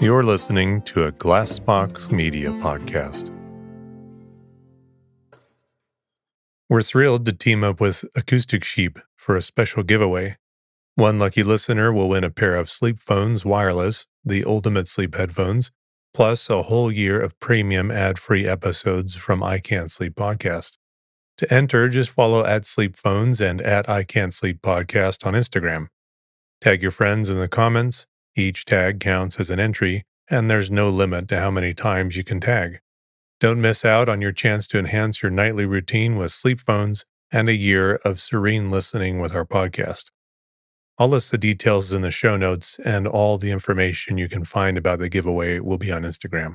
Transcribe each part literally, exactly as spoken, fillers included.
You're listening to a Glassbox Media podcast. We're thrilled to team up with Acoustic Sheep for a special giveaway. One lucky listener will win a pair of Sleep Phones Wireless, the ultimate sleep headphones, plus a whole year of premium ad-free episodes from I Can't Sleep Podcast. To enter, just follow at Sleep Phones and at I Can't Sleep Podcast on Instagram. Tag your friends in the comments. Each tag counts as an entry, and there's no limit to how many times you can tag. Don't miss out on your chance to enhance your nightly routine with Sleep Phones and a year of serene listening with our podcast. I'll list the details in the show notes, and all the information you can find about the giveaway will be on Instagram.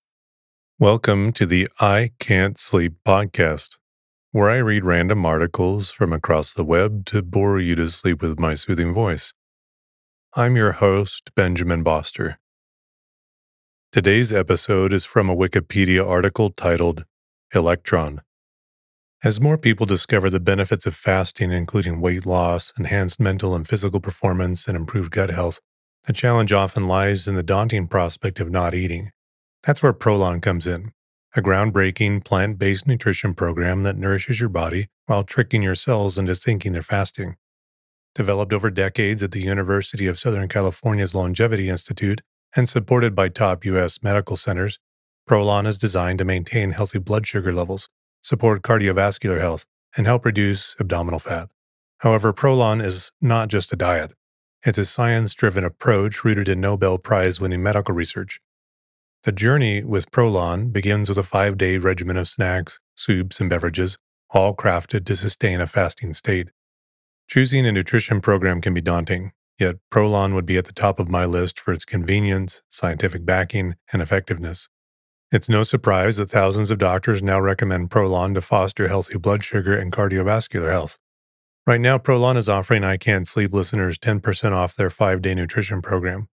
Welcome to the I Can't Sleep podcast, where I read random articles from across the web to bore you to sleep with my soothing voice. I'm your host, Benjamin Boster. Today's episode is from a Wikipedia article titled Electron. As more people discover the benefits of fasting, including weight loss, enhanced mental and physical performance, and improved gut health, the challenge often lies in the daunting prospect of not eating. That's where Prolon comes in, a groundbreaking plant-based nutrition program that nourishes your body while tricking your cells into thinking they're fasting. Developed over decades at the University of Southern California's Longevity Institute and supported by top U S medical centers, Prolon is designed to maintain healthy blood sugar levels, support cardiovascular health, and help reduce abdominal fat. However, Prolon is not just a diet. It's a science-driven approach rooted in Nobel Prize-winning medical research. The journey with Prolon begins with a five-day regimen of snacks, soups, and beverages, all crafted to sustain a fasting state. Choosing a nutrition program can be daunting, yet Prolon would be at the top of my list for its convenience, scientific backing, and effectiveness. It's no surprise that thousands of doctors now recommend Prolon to foster healthy blood sugar and cardiovascular health. Right now, Prolon is offering I Can't Sleep listeners ten percent off their five-day nutrition program.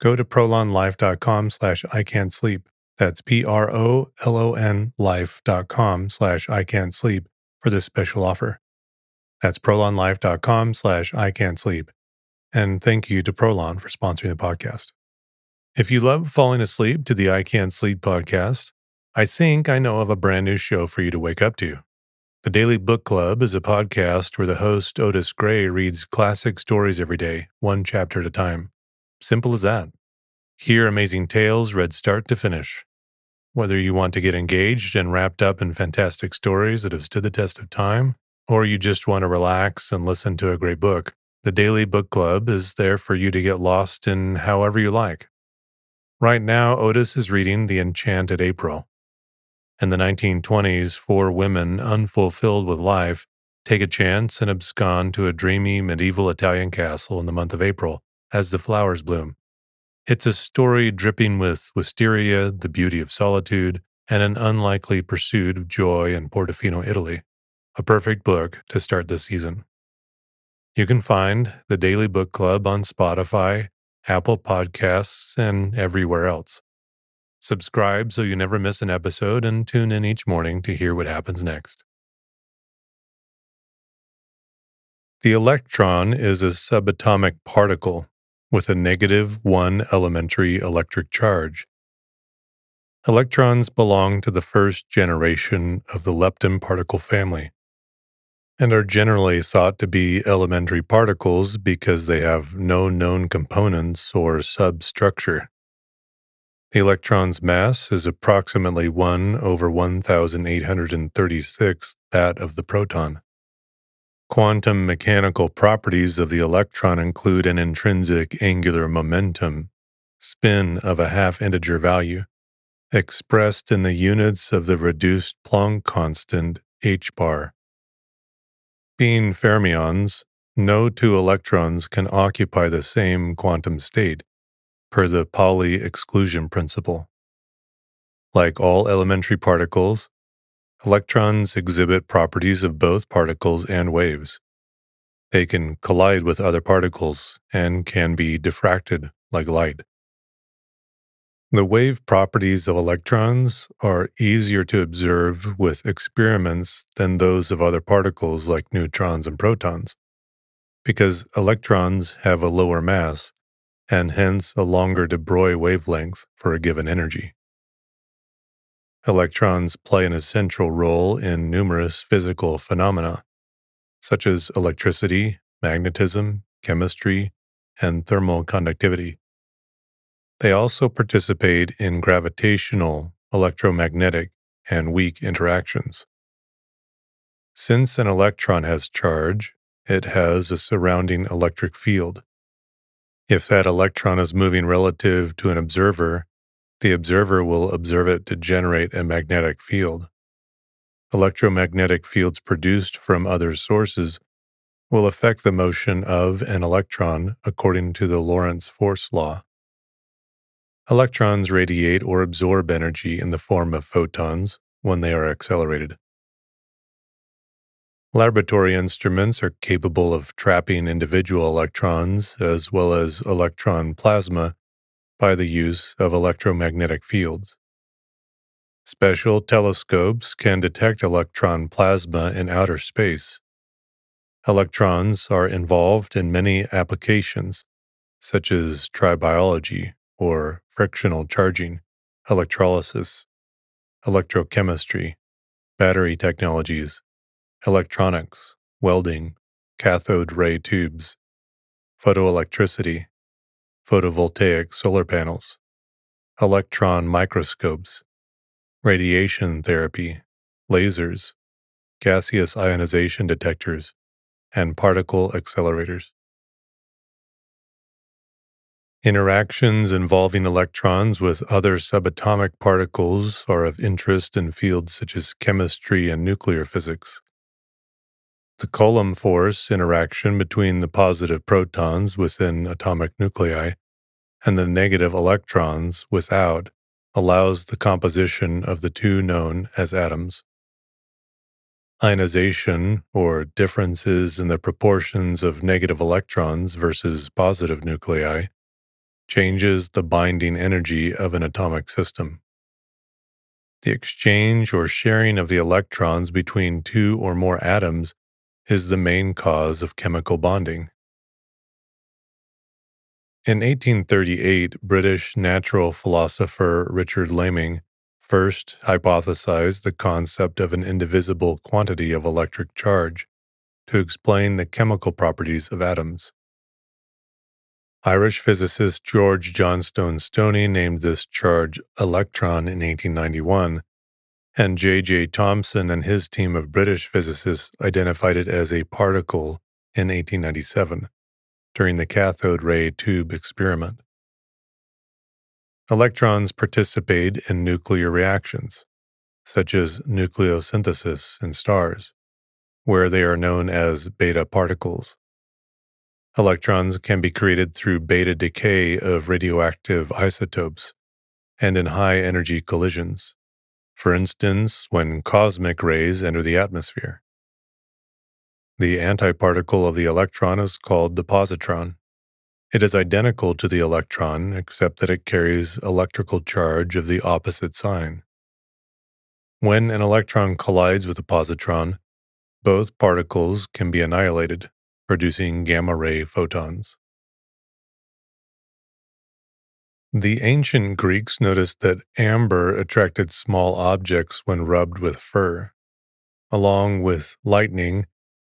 Go to prolonlife.com slash I Can't Sleep. That's P R O L O N life.com slash I Can't Sleep for this special offer. That's prolonlife.com slash I Can't Sleep. And thank you to Prolon for sponsoring the podcast. If you love falling asleep to the I Can't Sleep podcast, I think I know of a brand new show for you to wake up to. The Daily Book Club is a podcast where the host Otis Gray reads classic stories every day, one chapter at a time. Simple as that. Hear amazing tales read start to finish. Whether you want to get engaged and wrapped up in fantastic stories that have stood the test of time, or you just want to relax and listen to a great book, the Daily Book Club is there for you to get lost in however you like. Right now, Otis is reading The Enchanted April. In the nineteen twenties, four women unfulfilled with life take a chance and abscond to a dreamy medieval Italian castle in the month of April, as the flowers bloom. It's a story dripping with wisteria, the beauty of solitude, and an unlikely pursuit of joy in Portofino, Italy. A perfect book to start this season. You can find The Daily Book Club on Spotify, Apple Podcasts, and everywhere else. Subscribe so you never miss an episode and tune in each morning to hear what happens next. The electron is a subatomic particle with a negative one elementary electric charge. Electrons belong to the first generation of the lepton particle family and are generally thought to be elementary particles because they have no known components or substructure. The electron's mass is approximately one over one thousand eight hundred thirty-six that of the proton. Quantum mechanical properties of the electron include an intrinsic angular momentum, spin of a half-integer value, expressed in the units of the reduced Planck constant h-bar. Being fermions, no two electrons can occupy the same quantum state, per the Pauli exclusion principle. Like all elementary particles, electrons exhibit properties of both particles and waves. They can collide with other particles and can be diffracted like light. The wave properties of electrons are easier to observe with experiments than those of other particles like neutrons and protons, because electrons have a lower mass and hence a longer de Broglie wavelength for a given energy. Electrons play an essential role in numerous physical phenomena, such as electricity, magnetism, chemistry, and thermal conductivity. They also participate in gravitational, electromagnetic, and weak interactions. Since an electron has charge, it has a surrounding electric field. If that electron is moving relative to an observer, the observer will observe it to generate a magnetic field. Electromagnetic fields produced from other sources will affect the motion of an electron according to the Lorentz force law. Electrons radiate or absorb energy in the form of photons when they are accelerated. Laboratory instruments are capable of trapping individual electrons as well as electron plasma by the use of electromagnetic fields. Special telescopes can detect electron plasma in outer space. Electrons are involved in many applications, such as tribiology, or frictional charging, electrolysis, electrochemistry, battery technologies, electronics, welding, cathode ray tubes, photoelectricity, photovoltaic solar panels, electron microscopes, radiation therapy, lasers, gaseous ionization detectors, and particle accelerators. Interactions involving electrons with other subatomic particles are of interest in fields such as chemistry and nuclear physics. The Coulomb force interaction between the positive protons within atomic nuclei and the negative electrons without allows the composition of the two known as atoms. Ionization, or differences in the proportions of negative electrons versus positive nuclei, changes the binding energy of an atomic system. The exchange or sharing of the electrons between two or more atoms is the main cause of chemical bonding. In eighteen thirty-eight, British natural philosopher Richard Laming first hypothesized the concept of an indivisible quantity of electric charge to explain the chemical properties of atoms. Irish physicist George Johnstone Stoney named this charge electron in eighteen ninety-one, and J J Thomson and his team of British physicists identified it as a particle in eighteen ninety-seven, during the cathode ray tube experiment. Electrons participate in nuclear reactions, such as nucleosynthesis in stars, where they are known as beta particles. Electrons can be created through beta decay of radioactive isotopes and in high-energy collisions, for instance, when cosmic rays enter the atmosphere. The antiparticle of the electron is called the positron. It is identical to the electron, except that it carries electrical charge of the opposite sign. When an electron collides with a positron, both particles can be annihilated, producing gamma-ray photons. The ancient Greeks noticed that amber attracted small objects when rubbed with fur. Along with lightning,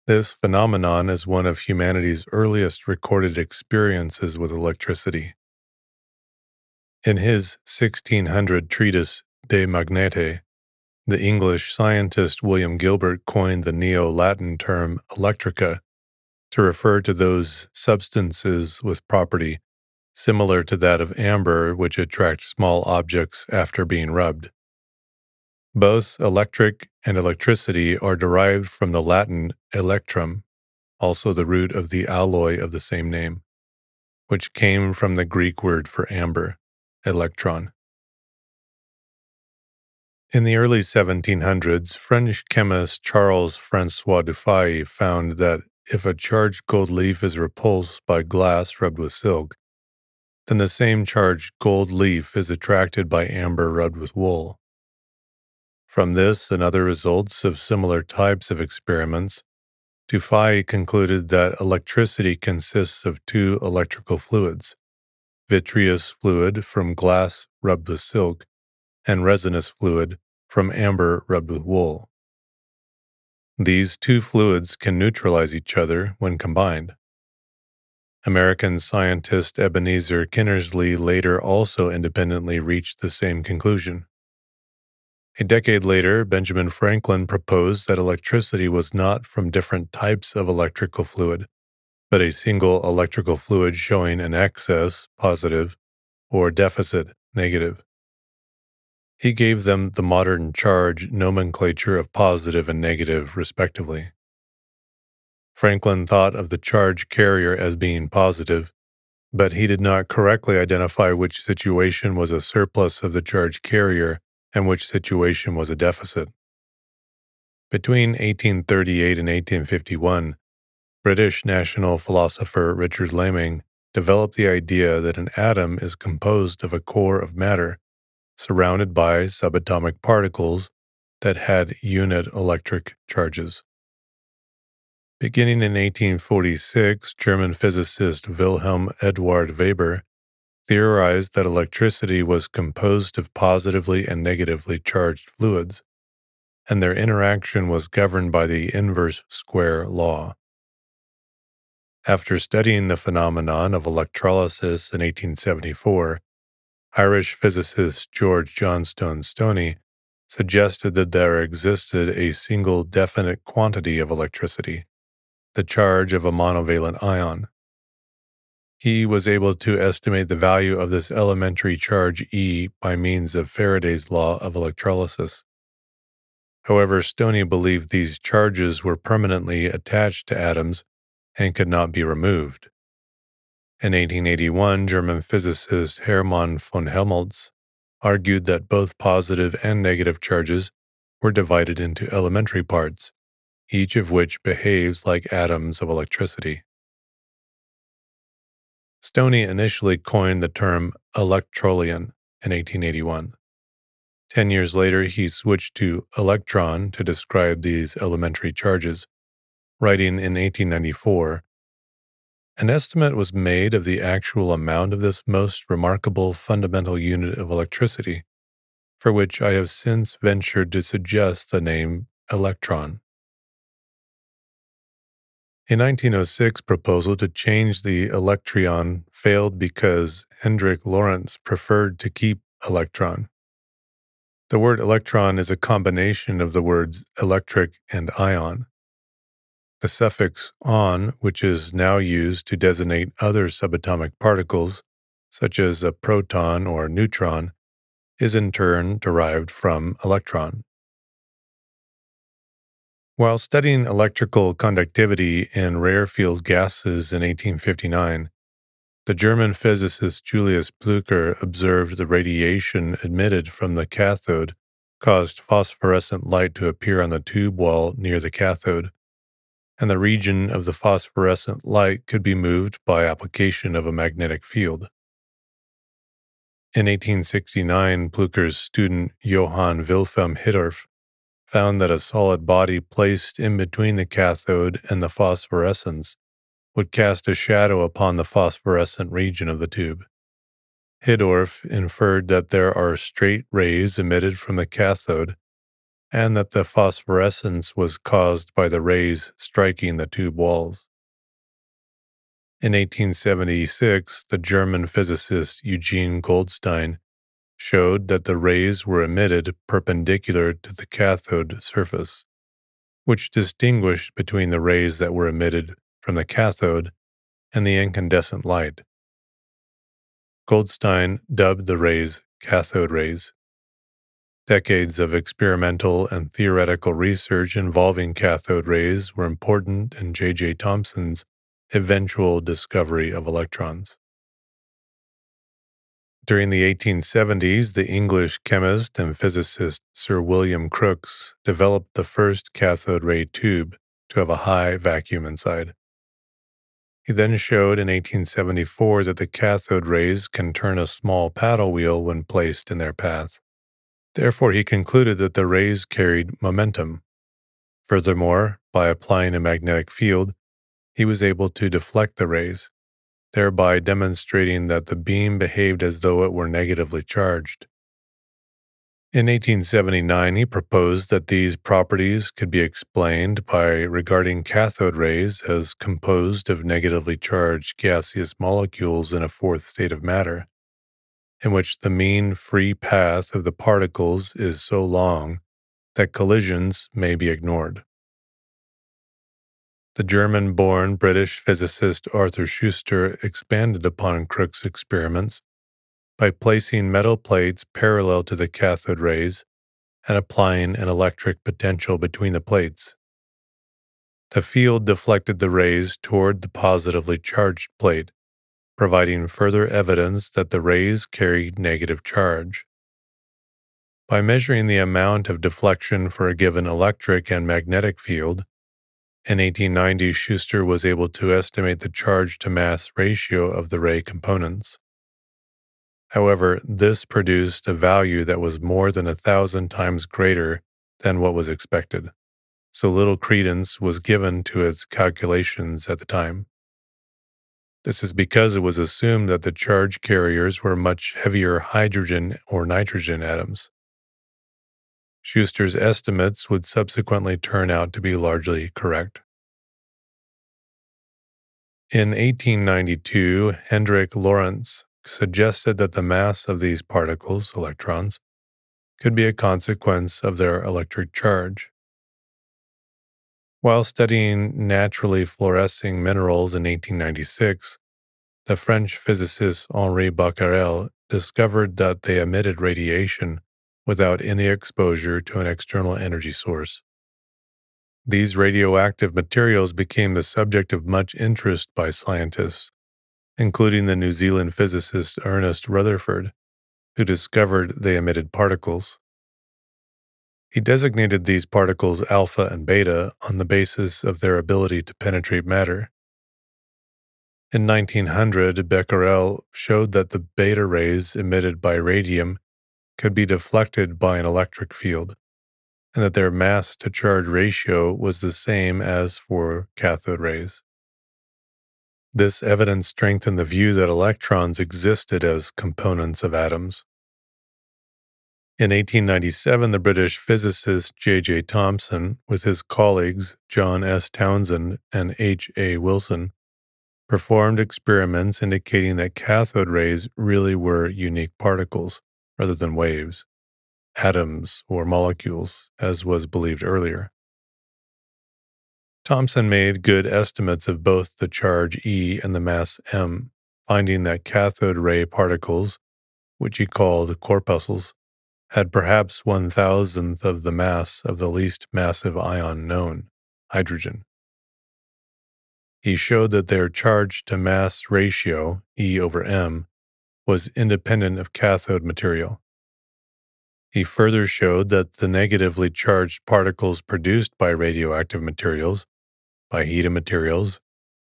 this phenomenon is one of humanity's earliest recorded experiences with electricity. In his sixteen hundred treatise De Magnete, the English scientist William Gilbert coined the Neo-Latin term electrica, to refer to those substances with property similar to that of amber which attract small objects after being rubbed. Both electric and electricity are derived from the Latin electrum, also the root of the alloy of the same name, which came from the Greek word for amber, electron. In the early seventeen hundreds, French chemist Charles Francois Du Fay found that if a charged gold leaf is repulsed by glass rubbed with silk, then the same charged gold leaf is attracted by amber rubbed with wool. From this and other results of similar types of experiments, Du Fay concluded that electricity consists of two electrical fluids, vitreous fluid from glass rubbed with silk and resinous fluid from amber rubbed with wool. These two fluids can neutralize each other when combined. American scientist Ebenezer Kinnersley later also independently reached the same conclusion. A decade later, Benjamin Franklin proposed that electricity was not from different types of electrical fluid, but a single electrical fluid showing an excess, positive, or deficit, negative. He gave them the modern charge nomenclature of positive and negative, respectively. Franklin thought of the charge carrier as being positive, but he did not correctly identify which situation was a surplus of the charge carrier and which situation was a deficit. Between eighteen thirty-eight and eighteen fifty-one, British national philosopher Richard Laming developed the idea that an atom is composed of a core of matter surrounded by subatomic particles that had unit electric charges. Beginning in eighteen forty-six, German physicist Wilhelm Eduard Weber theorized that electricity was composed of positively and negatively charged fluids, and their interaction was governed by the inverse square law. After studying the phenomenon of electrolysis in eighteen seventy-four, Irish physicist George Johnstone Stoney suggested that there existed a single definite quantity of electricity, the charge of a monovalent ion. He was able to estimate the value of this elementary charge E by means of Faraday's law of electrolysis. However, Stoney believed these charges were permanently attached to atoms and could not be removed. In eighteen eighty-one, German physicist Hermann von Helmholtz argued that both positive and negative charges were divided into elementary parts, each of which behaves like atoms of electricity. Stoney initially coined the term electrolion in eighteen eighty-one. Ten years later, he switched to electron to describe these elementary charges, writing in eighteen ninety-four, "An estimate was made of the actual amount of this most remarkable fundamental unit of electricity, for which I have since ventured to suggest the name electron." A nineteen oh six proposal to change the electron failed because Hendrik Lorentz preferred to keep electron. The word electron is a combination of the words electric and ion. The suffix on, which is now used to designate other subatomic particles, such as a proton or neutron, is in turn derived from electron. While studying electrical conductivity in rare field gases in eighteen fifty-nine, the German physicist Julius Plücker observed the radiation emitted from the cathode caused phosphorescent light to appear on the tube wall near the cathode, and the region of the phosphorescent light could be moved by application of a magnetic field. In eighteen sixty-nine, Plücker's student Johann Wilhelm Hittorf found that a solid body placed in between the cathode and the phosphorescence would cast a shadow upon the phosphorescent region of the tube. Hittorf inferred that there are straight rays emitted from the cathode and that the phosphorescence was caused by the rays striking the tube walls. In eighteen seventy-six, the German physicist Eugene Goldstein showed that the rays were emitted perpendicular to the cathode surface, which distinguished between the rays that were emitted from the cathode and the incandescent light. Goldstein dubbed the rays cathode rays. Decades of experimental and theoretical research involving cathode rays were important in J J Thomson's eventual discovery of electrons. During the eighteen seventies, the English chemist and physicist Sir William Crookes developed the first cathode ray tube to have a high vacuum inside. He then showed in eighteen seventy-four that the cathode rays can turn a small paddle wheel when placed in their path. Therefore, he concluded that the rays carried momentum. Furthermore, by applying a magnetic field, he was able to deflect the rays, thereby demonstrating that the beam behaved as though it were negatively charged. In eighteen seventy-nine, he proposed that these properties could be explained by regarding cathode rays as composed of negatively charged gaseous molecules in a fourth state of matter, in which the mean free path of the particles is so long that collisions may be ignored. The German-born British physicist Arthur Schuster expanded upon Crookes' experiments by placing metal plates parallel to the cathode rays and applying an electric potential between the plates. The field deflected the rays toward the positively charged plate, providing further evidence that the rays carried negative charge. By measuring the amount of deflection for a given electric and magnetic field, in eighteen ninety, Schuster was able to estimate the charge-to-mass ratio of the ray components. However, this produced a value that was more than a thousand times greater than what was expected, so little credence was given to its calculations at the time. This is because it was assumed that the charge carriers were much heavier hydrogen or nitrogen atoms. Schuster's estimates would subsequently turn out to be largely correct. In eighteen ninety-two, Hendrik Lorentz suggested that the mass of these particles, electrons, could be a consequence of their electric charge. While studying naturally fluorescing minerals in eighteen ninety-six, the French physicist Henri Bacquerel discovered that they emitted radiation without any exposure to an external energy source. These radioactive materials became the subject of much interest by scientists, including the New Zealand physicist Ernest Rutherford, who discovered they emitted particles. He designated these particles alpha and beta on the basis of their ability to penetrate matter. In nineteen hundred, Becquerel showed that the beta rays emitted by radium could be deflected by an electric field, and that their mass-to-charge ratio was the same as for cathode rays. This evidence strengthened the view that electrons existed as components of atoms. In eighteen ninety-seven, the British physicist J J Thomson, with his colleagues John S. Townsend and H A Wilson, performed experiments indicating that cathode rays really were unique particles, rather than waves, atoms, or molecules, as was believed earlier. Thomson made good estimates of both the charge E and the mass M, finding that cathode ray particles, which he called corpuscles, had perhaps one thousandth of the mass of the least massive ion known, hydrogen. He showed that their charge-to-mass ratio, E over M, was independent of cathode material. He further showed that the negatively charged particles produced by radioactive materials, by heated materials,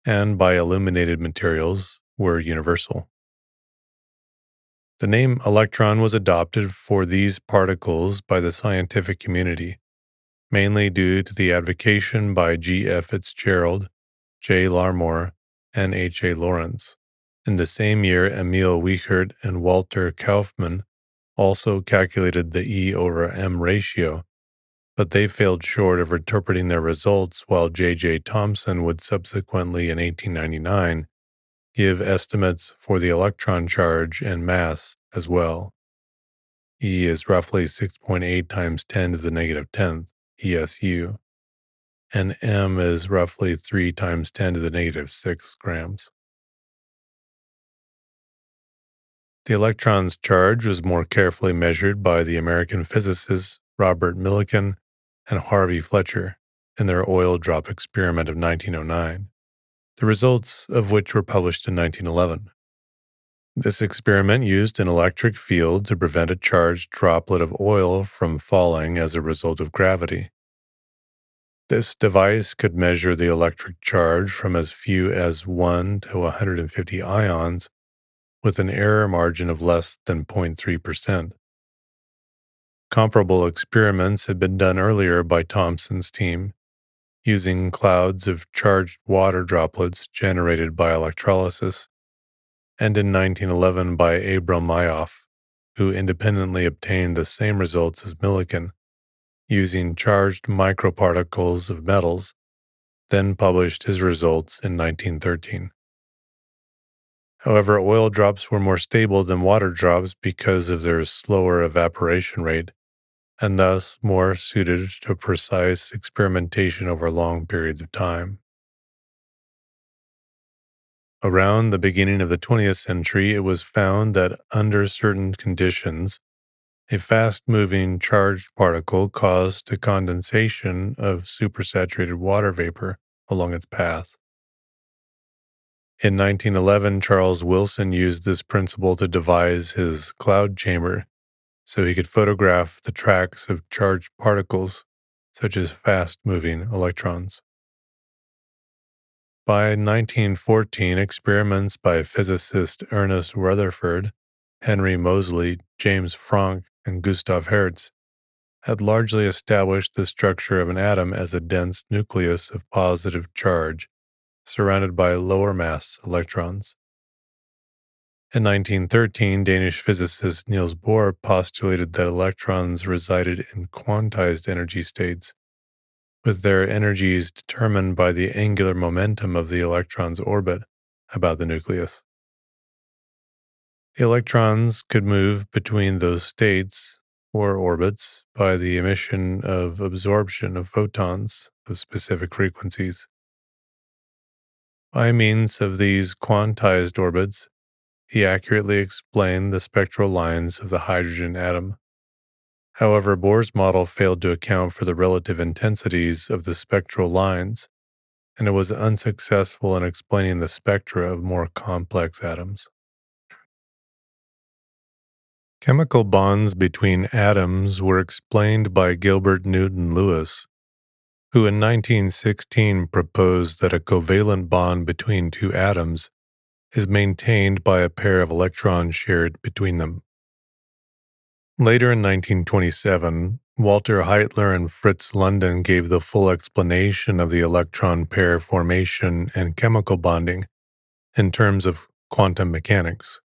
and by illuminated materials were universal. The name electron was adopted for these particles by the scientific community, mainly due to the advocation by G F Fitzgerald, J. Larmor, and H A Lorentz. In the same year, Emil Wiechert and Walter Kaufmann also calculated the E over M ratio, but they failed short of interpreting their results, while J J Thomson would subsequently, in eighteen ninety-nine, give estimates for the electron charge and mass as well. E is roughly six point eight times ten to the negative tenth, E S U, and M is roughly three times ten to the negative six grams. The electron's charge was more carefully measured by the American physicists Robert Millikan and Harvey Fletcher in their oil drop experiment of nineteen oh nine, the results of which were published in nineteen eleven. This experiment used an electric field to prevent a charged droplet of oil from falling as a result of gravity. This device could measure the electric charge from as few as one to one hundred fifty ions with an error margin of less than zero point three percent. Comparable experiments had been done earlier by Thomson's team using clouds of charged water droplets generated by electrolysis, and in nineteen eleven by Abramyov, who independently obtained the same results as Millikan, using charged microparticles of metals, then published his results in nineteen thirteen. However, oil drops were more stable than water drops because of their slower evaporation rate, and thus more suited to precise experimentation over long periods of time. Around the beginning of the twentieth century, it was found that under certain conditions, a fast-moving charged particle caused a condensation of supersaturated water vapor along its path. In nineteen eleven, Charles Wilson used this principle to devise his cloud chamber so he could photograph the tracks of charged particles, such as fast-moving electrons. By nineteen fourteen, experiments by physicist Ernest Rutherford, Henry Moseley, James Franck, and Gustav Hertz had largely established the structure of an atom as a dense nucleus of positive charge surrounded by lower mass electrons. In nineteen thirteen, Danish physicist Niels Bohr postulated that electrons resided in quantized energy states, with their energies determined by the angular momentum of the electron's orbit about the nucleus. The electrons could move between those states or orbits by the emission of absorption of photons of specific frequencies. By means of these quantized orbits, he accurately explained the spectral lines of the hydrogen atom. However, Bohr's model failed to account for the relative intensities of the spectral lines, and it was unsuccessful in explaining the spectra of more complex atoms. Chemical bonds between atoms were explained by Gilbert Newton Lewis, who in nineteen sixteen proposed that a covalent bond between two atoms is maintained by a pair of electrons shared between them. Later in nineteen twenty-seven, Walter Heitler and Fritz London gave the full explanation of the electron pair formation and chemical bonding in terms of quantum mechanics.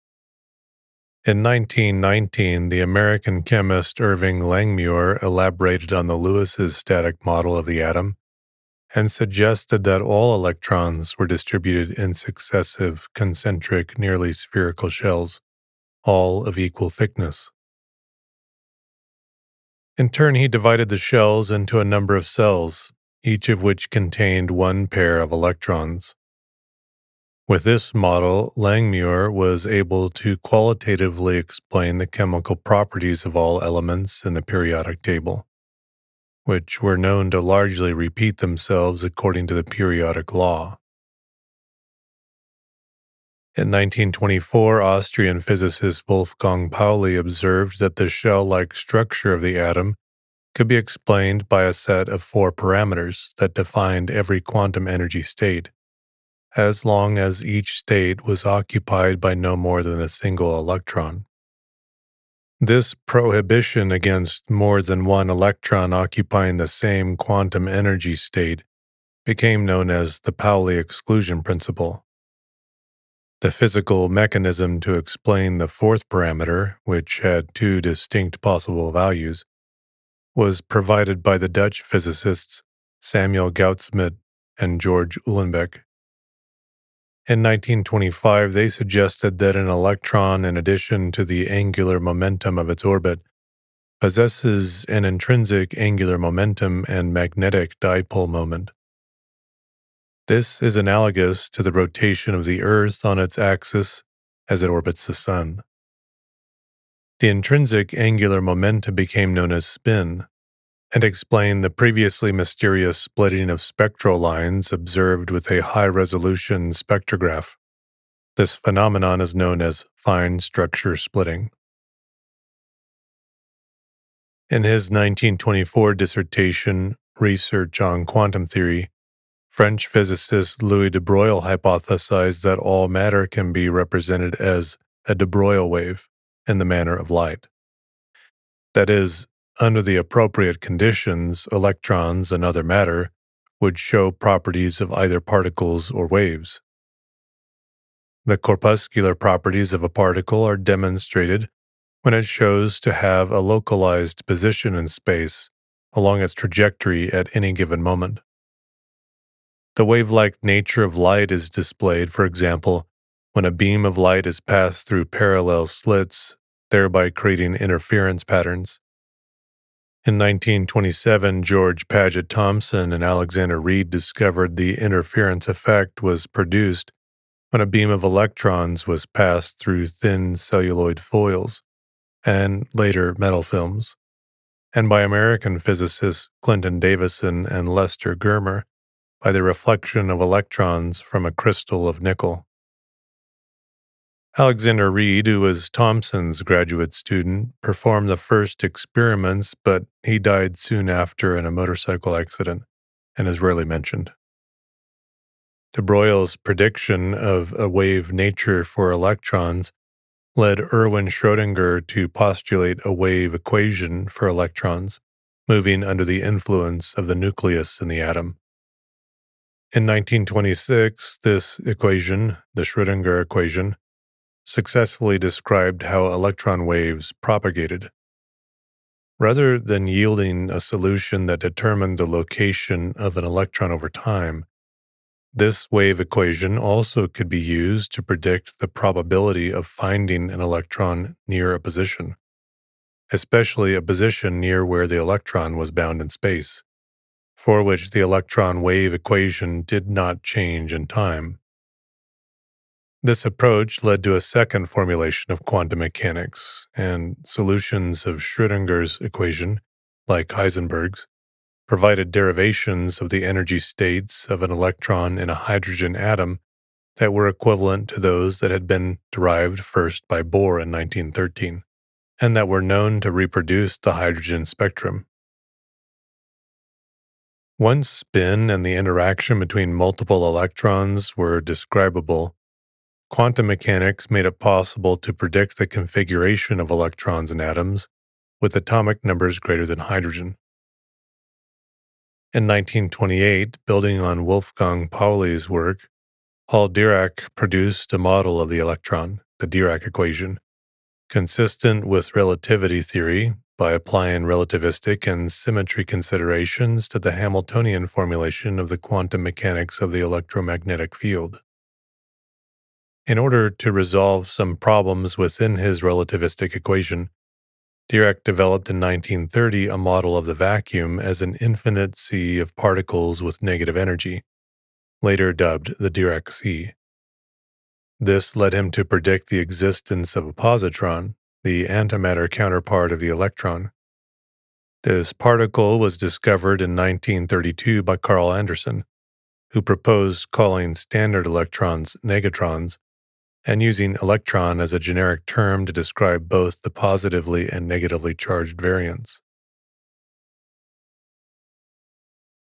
In nineteen nineteen, the American chemist Irving Langmuir elaborated on the Lewis's static model of the atom and suggested that all electrons were distributed in successive concentric, nearly spherical shells, all of equal thickness. In turn, he divided the shells into a number of cells, each of which contained one pair of electrons. With this model, Langmuir was able to qualitatively explain the chemical properties of all elements in the periodic table, which were known to largely repeat themselves according to the periodic law. In nineteen twenty-four, Austrian physicist Wolfgang Pauli observed that the shell-like structure of the atom could be explained by a set of four parameters that defined every quantum energy state, as long as each state was occupied by no more than a single electron. This prohibition against more than one electron occupying the same quantum energy state became known as the Pauli exclusion principle. The physical mechanism to explain the fourth parameter, which had two distinct possible values, was provided by the Dutch physicists Samuel Goudsmit and George Uhlenbeck. In nineteen twenty-five, they suggested that an electron, in addition to the angular momentum of its orbit, possesses an intrinsic angular momentum and magnetic dipole moment. This is analogous to the rotation of the Earth on its axis as it orbits the Sun. The intrinsic angular momentum became known as spin, and explained the previously mysterious splitting of spectral lines observed with a high-resolution spectrograph, This phenomenon is known as fine structure splitting. In his nineteen twenty-four dissertation, Research on Quantum Theory, French physicist Louis de Broglie hypothesized that all matter can be represented as a de Broglie wave in the manner of light. That is, under the appropriate conditions, electrons and other matter would show properties of either particles or waves. The corpuscular properties of a particle are demonstrated when it shows to have a localized position in space along its trajectory at any given moment. The wave-like nature of light is displayed, for example, when a beam of light is passed through parallel slits, thereby creating interference patterns. In nineteen twenty-seven, George Paget Thomson and Alexander Reid discovered the interference effect was produced when a beam of electrons was passed through thin celluloid foils, and later metal films, and by American physicists Clinton Davison and Lester Germer by the reflection of electrons from a crystal of nickel. Alexander Reid, who was Thomson's graduate student, performed the first experiments, but he died soon after in a motorcycle accident and is rarely mentioned. De Broglie's prediction of a wave nature for electrons led Erwin Schrödinger to postulate a wave equation for electrons, moving under the influence of the nucleus in the atom. In nineteen twenty-six, this equation, the Schrödinger equation, successfully described how electron waves propagated. Rather than yielding a solution that determined the location of an electron over time, this wave equation also could be used to predict the probability of finding an electron near a position, especially a position near where the electron was bound in space, for which the electron wave equation did not change in time. This approach led to a second formulation of quantum mechanics, and solutions of Schrödinger's equation, like Heisenberg's, provided derivations of the energy states of an electron in a hydrogen atom that were equivalent to those that had been derived first by Bohr in nineteen thirteen, and that were known to reproduce the hydrogen spectrum. Once spin and the interaction between multiple electrons were describable, quantum mechanics made it possible to predict the configuration of electrons and atoms with atomic numbers greater than hydrogen. In nineteen twenty-eight, building on Wolfgang Pauli's work, Paul Dirac produced a model of the electron, the Dirac equation, consistent with relativity theory by applying relativistic and symmetry considerations to the Hamiltonian formulation of the quantum mechanics of the electromagnetic field. In order to resolve some problems within his relativistic equation, Dirac developed in nineteen thirty a model of the vacuum as an infinite sea of particles with negative energy, later dubbed the Dirac sea. This led him to predict the existence of a positron, the antimatter counterpart of the electron. This particle was discovered in nineteen thirty-two by Carl Anderson, who proposed calling standard electrons negatrons, and using electron as a generic term to describe both the positively and negatively charged variants.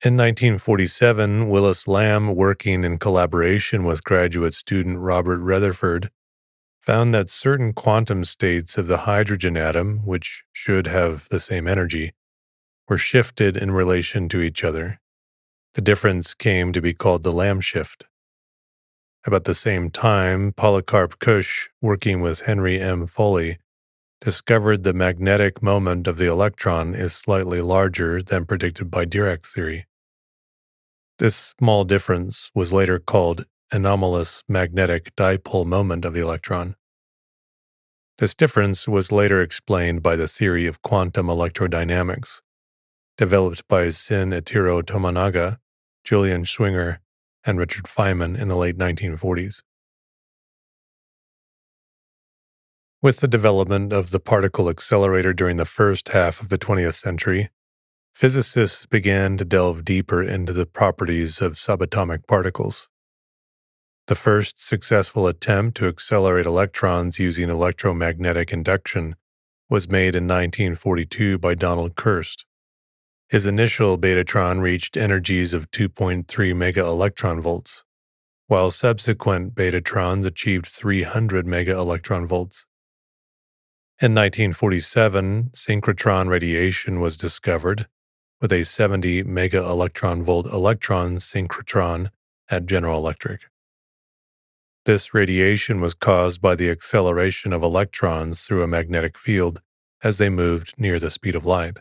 In nineteen forty-seven, Willis Lamb, working in collaboration with graduate student Robert Rutherford, found that certain quantum states of the hydrogen atom, which should have the same energy, were shifted in relation to each other. The difference came to be called the Lamb shift. About the same time, Polycarp Cush, working with Henry M. Foley, discovered the magnetic moment of the electron is slightly larger than predicted by Dirac's theory. This small difference was later called anomalous magnetic dipole moment of the electron. This difference was later explained by the theory of quantum electrodynamics, developed by Sin Itiro Tomonaga, Julian Schwinger, and Richard Feynman in the late nineteen forties. With the development of the particle accelerator during the first half of the twentieth century, physicists began to delve deeper into the properties of subatomic particles. the first successful attempt to accelerate electrons using electromagnetic induction was made in nineteen forty-two by Donald Kurst. His initial betatron reached energies of two point three mega electron volts, while subsequent betatrons achieved three hundred mega electron volts. In nineteen forty-seven, synchrotron radiation was discovered with a seventy mega electron volt electron synchrotron at General Electric. This radiation was caused by the acceleration of electrons through a magnetic field as they moved near the speed of light.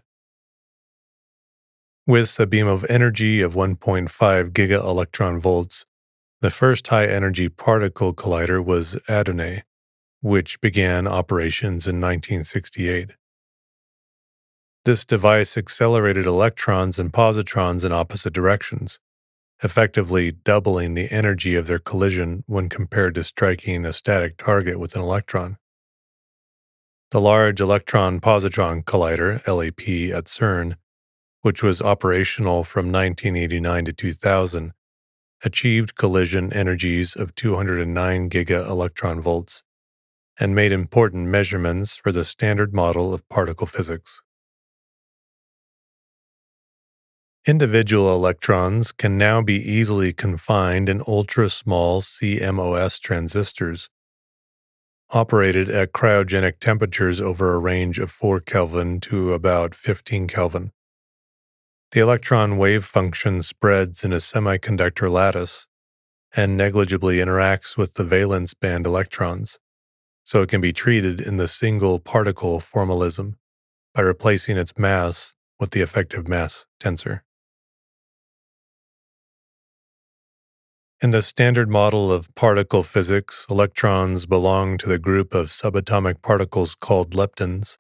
With a beam of energy of one point five giga electron volts, the first high-energy particle collider was Adonai, which began operations in nineteen sixty-eight. This device accelerated electrons and positrons in opposite directions, effectively doubling the energy of their collision when compared to striking a static target with an electron. The Large Electron-Positron Collider, L E P, at CERN, which was operational from nineteen eighty-nine to two thousand, achieved collision energies of two hundred nine giga electron volts and made important measurements for the standard model of particle physics. Individual electrons can now be easily confined in ultra-small C M O S transistors, operated at cryogenic temperatures over a range of four Kelvin to about fifteen Kelvin. The electron wave function spreads in a semiconductor lattice and negligibly interacts with the valence band electrons, so it can be treated in the single particle formalism by replacing its mass with the effective mass tensor. In the standard model of particle physics, electrons belong to the group of subatomic particles called leptons,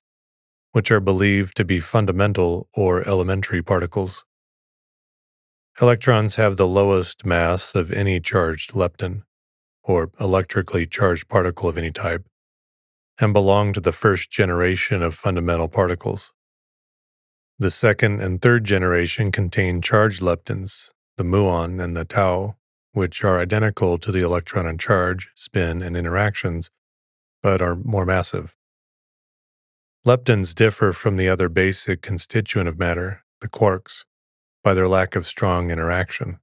which are believed to be fundamental or elementary particles. Electrons have the lowest mass of any charged lepton, or electrically charged particle of any type, and belong to the first generation of fundamental particles. The second and third generation contain charged leptons, the muon and the tau, which are identical to the electron in charge, spin, and interactions, but are more massive. Leptons differ from the other basic constituent of matter, the quarks, by their lack of strong interaction.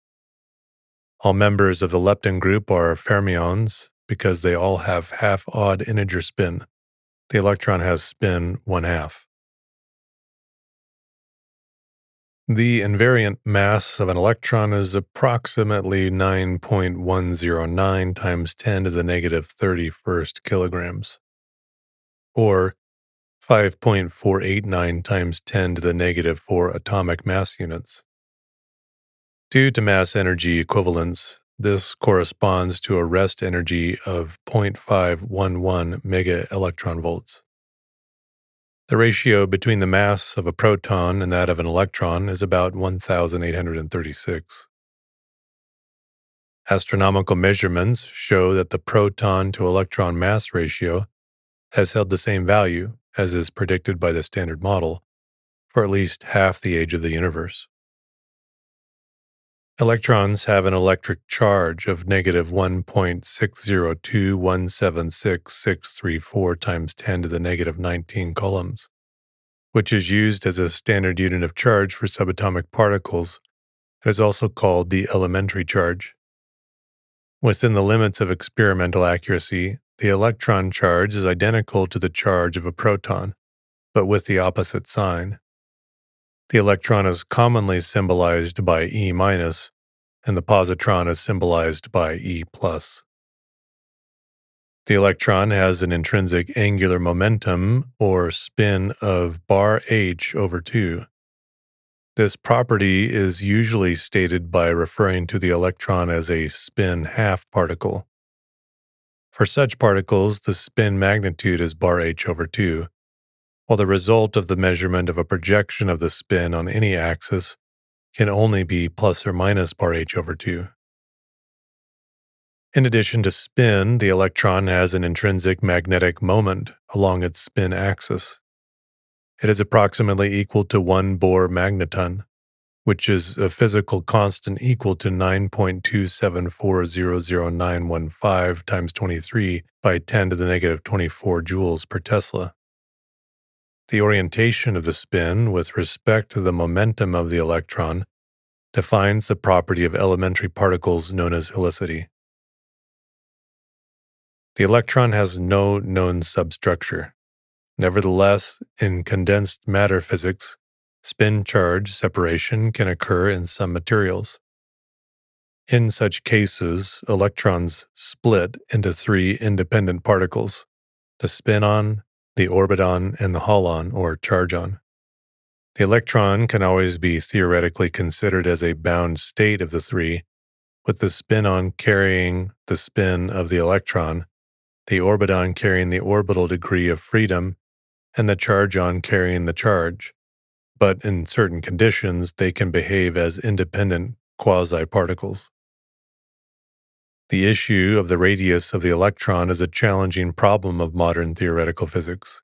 All members of the lepton group are fermions because they all have half-odd integer spin. The electron has spin one-half. The invariant mass of an electron is approximately nine point one zero nine times ten to the negative thirty-first kilograms, or five point four eight nine times ten to the negative four atomic mass units. Due to mass-energy equivalence, this corresponds to a rest energy of zero point five one one mega electron volts. The ratio between the mass of a proton and that of an electron is about one thousand eight hundred thirty-six. Astronomical measurements show that the proton-to-electron mass ratio has held the same value, as is predicted by the standard model, for at least half the age of the universe. Electrons have an electric charge of negative one point six zero two one seven six six three four times ten to the negative nineteen coulombs, which is used as a standard unit of charge for subatomic particles and is also called the elementary charge. Within the limits of experimental accuracy, the electron charge is identical to the charge of a proton, but with the opposite sign. The electron is commonly symbolized by E minus, and the positron is symbolized by E plus. The electron has an intrinsic angular momentum, or spin, of bar h over two. This property is usually stated by referring to the electron as a spin-half particle. For such particles, the spin magnitude is bar h over two, while the result of the measurement of a projection of the spin on any axis can only be plus or minus bar h over two. In addition to spin, the electron has an intrinsic magnetic moment along its spin axis. It is approximately equal to one Bohr magneton, which is a physical constant equal to nine point two seven four zero zero nine one five times twenty-three by ten to the negative twenty-four joules per Tesla. The orientation of the spin with respect to the momentum of the electron defines the property of elementary particles known as helicity. The electron has no known substructure. Nevertheless, in condensed matter physics, spin-charge separation can occur in some materials. In such cases, electrons split into three independent particles, the spin-on, the orbiton, and the holon, or charge-on. The electron can always be theoretically considered as a bound state of the three, with the spin-on carrying the spin of the electron, the orbiton carrying the orbital degree of freedom, and the charge-on carrying the charge. But in certain conditions, they can behave as independent quasi-particles. The issue of the radius of the electron is a challenging problem of modern theoretical physics.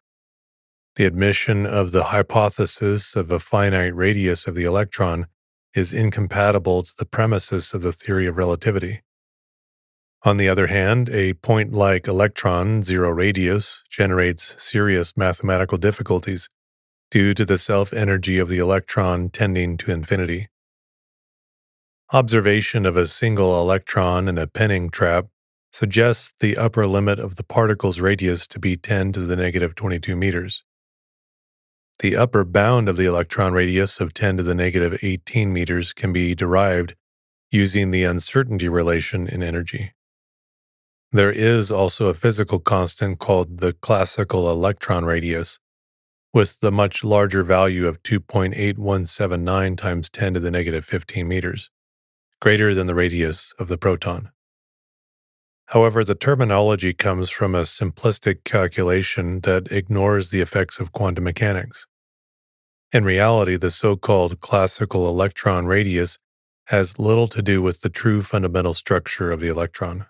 The admission of the hypothesis of a finite radius of the electron is incompatible to the premises of the theory of relativity. On the other hand, a point-like electron, zero radius, generates serious mathematical difficulties due to the self-energy of the electron tending to infinity. Observation of a single electron in a pinning trap suggests the upper limit of the particle's radius to be ten to the negative twenty-two meters. The upper bound of the electron radius of ten to the negative eighteen meters can be derived using the uncertainty relation in energy. There is also a physical constant called the classical electron radius, with the much larger value of two point eight one seven nine times ten to the negative fifteen meters, greater than the radius of the proton. However, the terminology comes from a simplistic calculation that ignores the effects of quantum mechanics. In reality, the so-called classical electron radius has little to do with the true fundamental structure of the electron.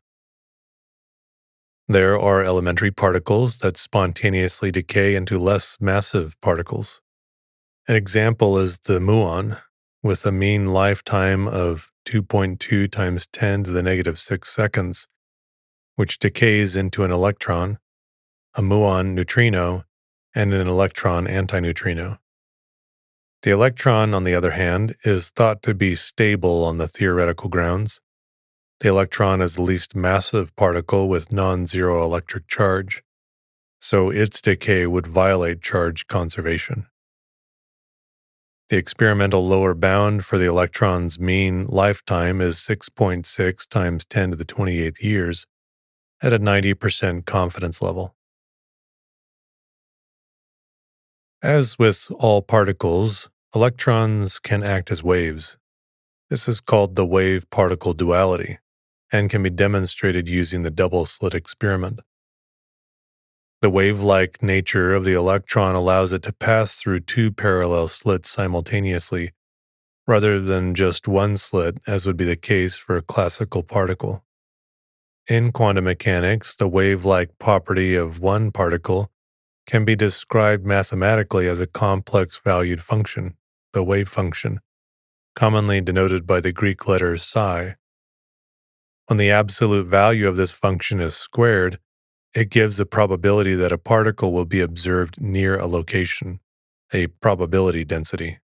There are elementary particles that spontaneously decay into less massive particles. An example is the muon, with a mean lifetime of two point two times ten to the negative six seconds, which decays into an electron, a muon neutrino, and an electron antineutrino. The electron, on the other hand, is thought to be stable on the theoretical grounds. The electron is the least massive particle with non-zero electric charge, so its decay would violate charge conservation. The experimental lower bound for the electron's mean lifetime is six point six times ten to the twenty-eighth years, at a ninety percent confidence level. As with all particles, electrons can act as waves. This is called the wave-particle duality, and can be demonstrated using the double-slit experiment. The wave-like nature of the electron allows it to pass through two parallel slits simultaneously, rather than just one slit, as would be the case for a classical particle. In quantum mechanics, the wave-like property of one particle can be described mathematically as a complex-valued function, the wave function, commonly denoted by the Greek letter psi. When the absolute value of this function is squared, it gives the probability that a particle will be observed near a location, a probability density.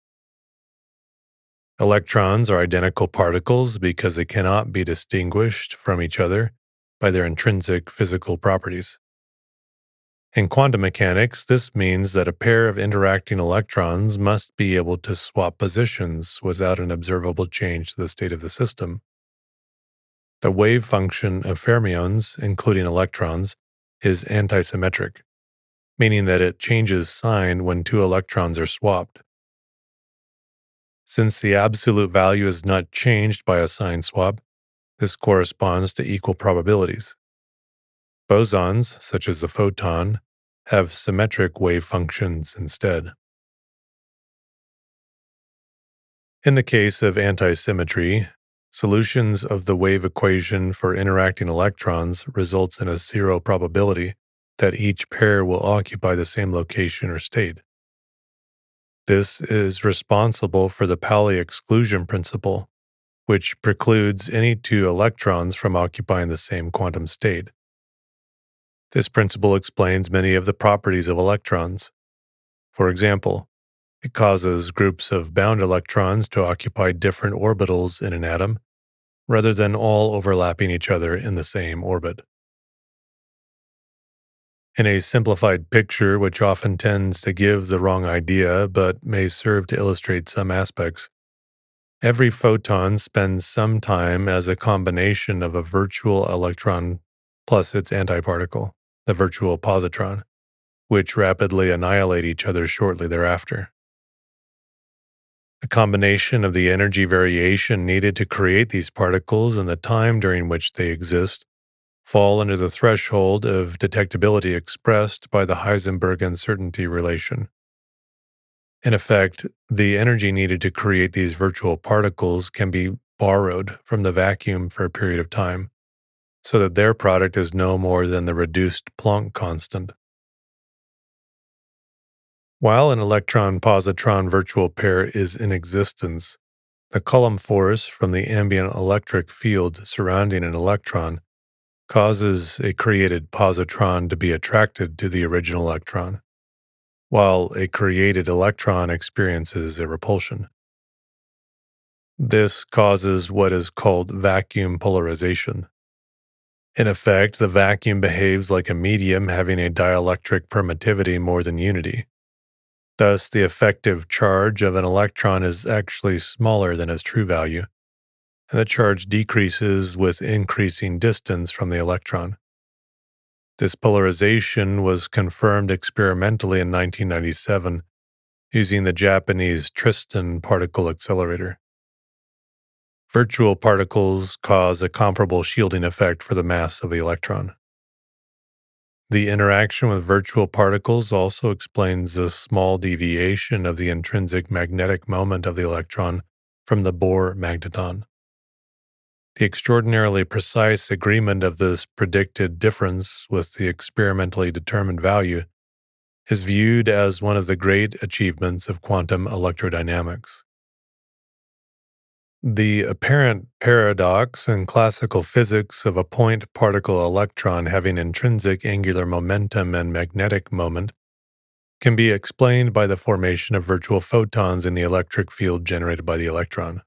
Electrons are identical particles because they cannot be distinguished from each other by their intrinsic physical properties. In quantum mechanics, this means that a pair of interacting electrons must be able to swap positions without an observable change to the state of the system. The wave function of fermions, including electrons, is antisymmetric, meaning that it changes sign when two electrons are swapped. Since the absolute value is not changed by a sign swap, this corresponds to equal probabilities. Bosons, such as the photon, have symmetric wave functions instead. In the case of antisymmetry, solutions of the wave equation for interacting electrons results in a zero probability that each pair will occupy the same location or state. This is responsible for the Pauli exclusion principle, which precludes any two electrons from occupying the same quantum state. This principle explains many of the properties of electrons. For example, it causes groups of bound electrons to occupy different orbitals in an atom, rather than all overlapping each other in the same orbit. In a simplified picture, which often tends to give the wrong idea but may serve to illustrate some aspects, every photon spends some time as a combination of a virtual electron plus its antiparticle, the virtual positron, which rapidly annihilate each other shortly thereafter. The combination of the energy variation needed to create these particles and the time during which they exist fall under the threshold of detectability expressed by the Heisenberg uncertainty relation. In effect, the energy needed to create these virtual particles can be borrowed from the vacuum for a period of time, so that their product is no more than the reduced Planck constant. While an electron-positron virtual pair is in existence, the Coulomb force from the ambient electric field surrounding an electron causes a created positron to be attracted to the original electron, while a created electron experiences a repulsion. This causes what is called vacuum polarization. In effect, the vacuum behaves like a medium having a dielectric permittivity more than unity. Thus, the effective charge of an electron is actually smaller than its true value, and the charge decreases with increasing distance from the electron. This polarization was confirmed experimentally in nineteen ninety-seven using the Japanese Tristan particle accelerator. Virtual particles cause a comparable shielding effect for the mass of the electron. The interaction with virtual particles also explains the small deviation of the intrinsic magnetic moment of the electron from the Bohr magneton. The extraordinarily precise agreement of this predicted difference with the experimentally determined value is viewed as one of the great achievements of quantum electrodynamics. The apparent paradox in classical physics of a point particle electron having intrinsic angular momentum and magnetic moment can be explained by the formation of virtual photons in the electric field generated by the electron.